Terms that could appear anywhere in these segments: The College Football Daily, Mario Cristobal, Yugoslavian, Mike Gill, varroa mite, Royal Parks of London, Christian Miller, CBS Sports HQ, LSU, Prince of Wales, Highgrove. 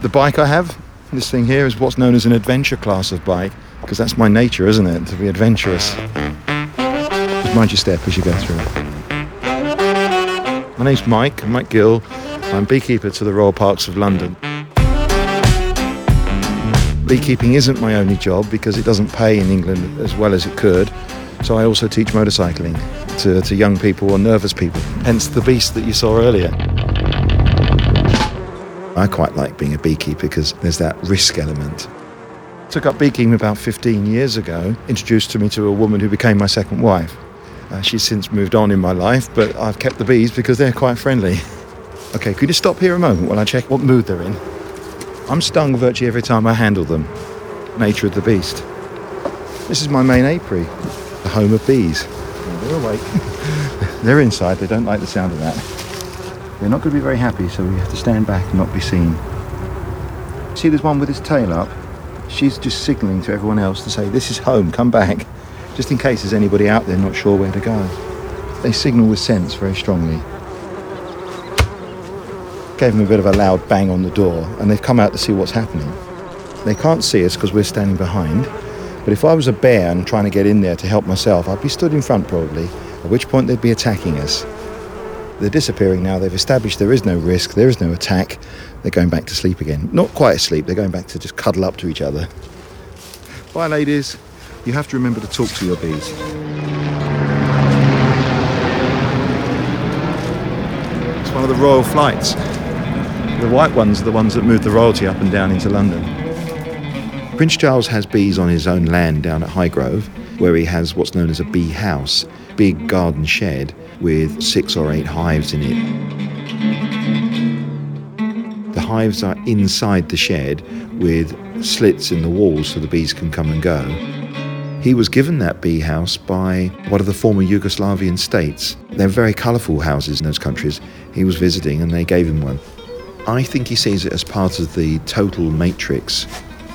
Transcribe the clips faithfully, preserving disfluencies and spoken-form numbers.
The bike I have, this thing here, is what's known as an adventure class of bike, because that's my nature, isn't it, to be adventurous. Just mind your step as you go through it. My name's Mike, I'm Mike Gill. I'm beekeeper to the Royal Parks of London. Beekeeping isn't my only job because it doesn't pay in England as well as it could. So I also teach motorcycling to, to young people or nervous people, hence the beast that you saw earlier. I quite like being a beekeeper because there's that risk element. I took up beekeeping about fifteen years ago, introduced to me to a woman who became my second wife. Uh, she's since moved on in my life, but I've kept the bees because they're quite friendly. Okay, could you stop here a moment while I check what mood they're in? I'm stung virtually every time I handle them. Nature of the beast. This is my main apiary, the home of bees. They're awake. They're inside, they don't like the sound of that. They're not going to be very happy, so we have to stand back and not be seen. See, there's one with his tail up. She's just signalling to everyone else to say, this is home, come back, just in case there's anybody out there not sure where to go. They signal with sense very strongly. Gave them a bit of a loud bang on the door and they've come out to see what's happening. They can't see us because we're standing behind, but if I was a bear and trying to get in there to help myself, I'd be stood in front probably, at which point they'd be attacking us. They're disappearing now, they've established there is no risk, there is no attack, they're going back to sleep again. Not quite asleep, they're going back to just cuddle up to each other. Bye ladies, you have to remember to talk to your bees. It's one of the royal flights. The white ones are the ones that move the royalty up and down into London. Prince Charles has bees on his own land down at Highgrove, where he has what's known as a bee house, big garden shed with six or eight hives in it. The hives are inside the shed with slits in the walls so the bees can come and go. He was given that bee house by one of the former Yugoslavian states. They're very colourful houses in those countries. He was visiting and they gave him one. I think he sees it as part of the total matrix.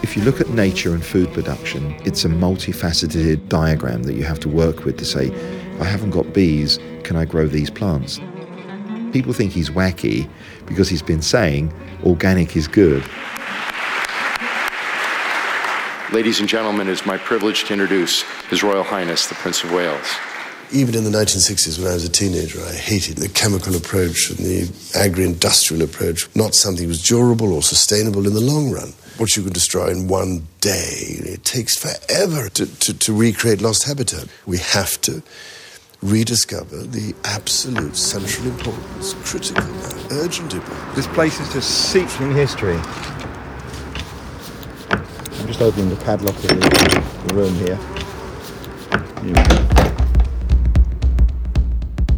If you look at nature and food production, it's a multifaceted diagram that you have to work with to say, I haven't got bees, can I grow these plants? People think he's wacky because he's been saying organic is good. Ladies and gentlemen, it's my privilege to introduce His Royal Highness, the Prince of Wales. Even in the nineteen sixties, when I was a teenager, I hated the chemical approach and the agri-industrial approach. Not something that was durable or sustainable in the long run. What you can destroy in one day, it takes forever to, to, to recreate lost habitat. We have to rediscover the absolute central importance, critical, urgent importance. This place is just seeping history. I'm just opening the padlock of the, the room here. Here we go.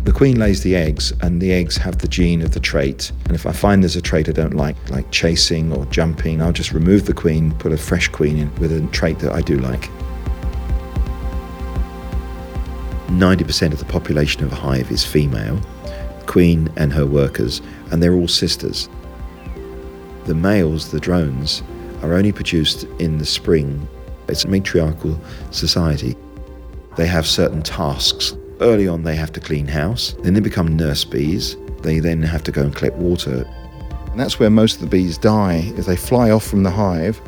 The queen lays the eggs, and the eggs have the gene of the trait. And if I find there's a trait I don't like, like chasing or jumping, I'll just remove the queen, put a fresh queen in with a trait that I do like. ninety percent of the population of a hive is female, queen and her workers, and they're all sisters. The males, the drones, are only produced in the spring. It's a matriarchal society. They have certain tasks. Early on they have to clean house, then they become nurse bees, they then have to go and collect water. And that's where most of the bees die, is they fly off from the hive,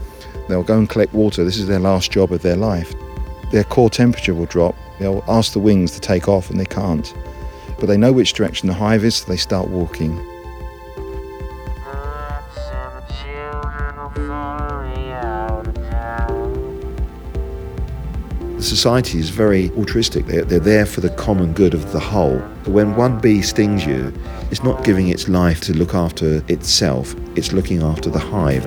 they'll go and collect water, this is their last job of their life. Their core temperature will drop, they'll ask the wings to take off and they can't. But they know which direction the hive is, so they start walking. The society is very altruistic. They're, they're there for the common good of the whole. When one bee stings you, it's not giving its life to look after itself, it's looking after the hive.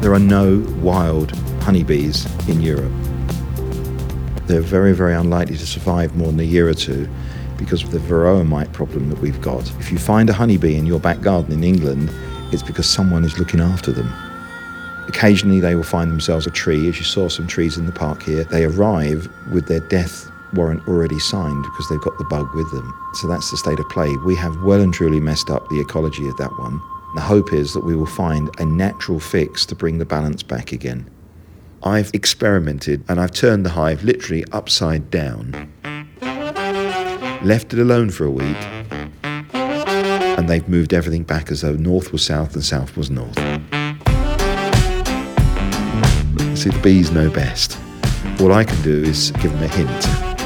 There are no wild honeybees in Europe. They're very, very unlikely to survive more than a year or two because of the varroa mite problem that we've got. If you find a honeybee in your back garden in England, it's because someone is looking after them. Occasionally they will find themselves a tree, as you saw some trees in the park here. They arrive with their death warrant already signed because they've got the bug with them. So that's the state of play. We have well and truly messed up the ecology of that one. The hope is that we will find a natural fix to bring the balance back again. I've experimented and I've turned the hive literally upside down, left it alone for a week, and and they've moved everything back as though north was south and south was north. See, the bees know best. All I can do is give them a hint.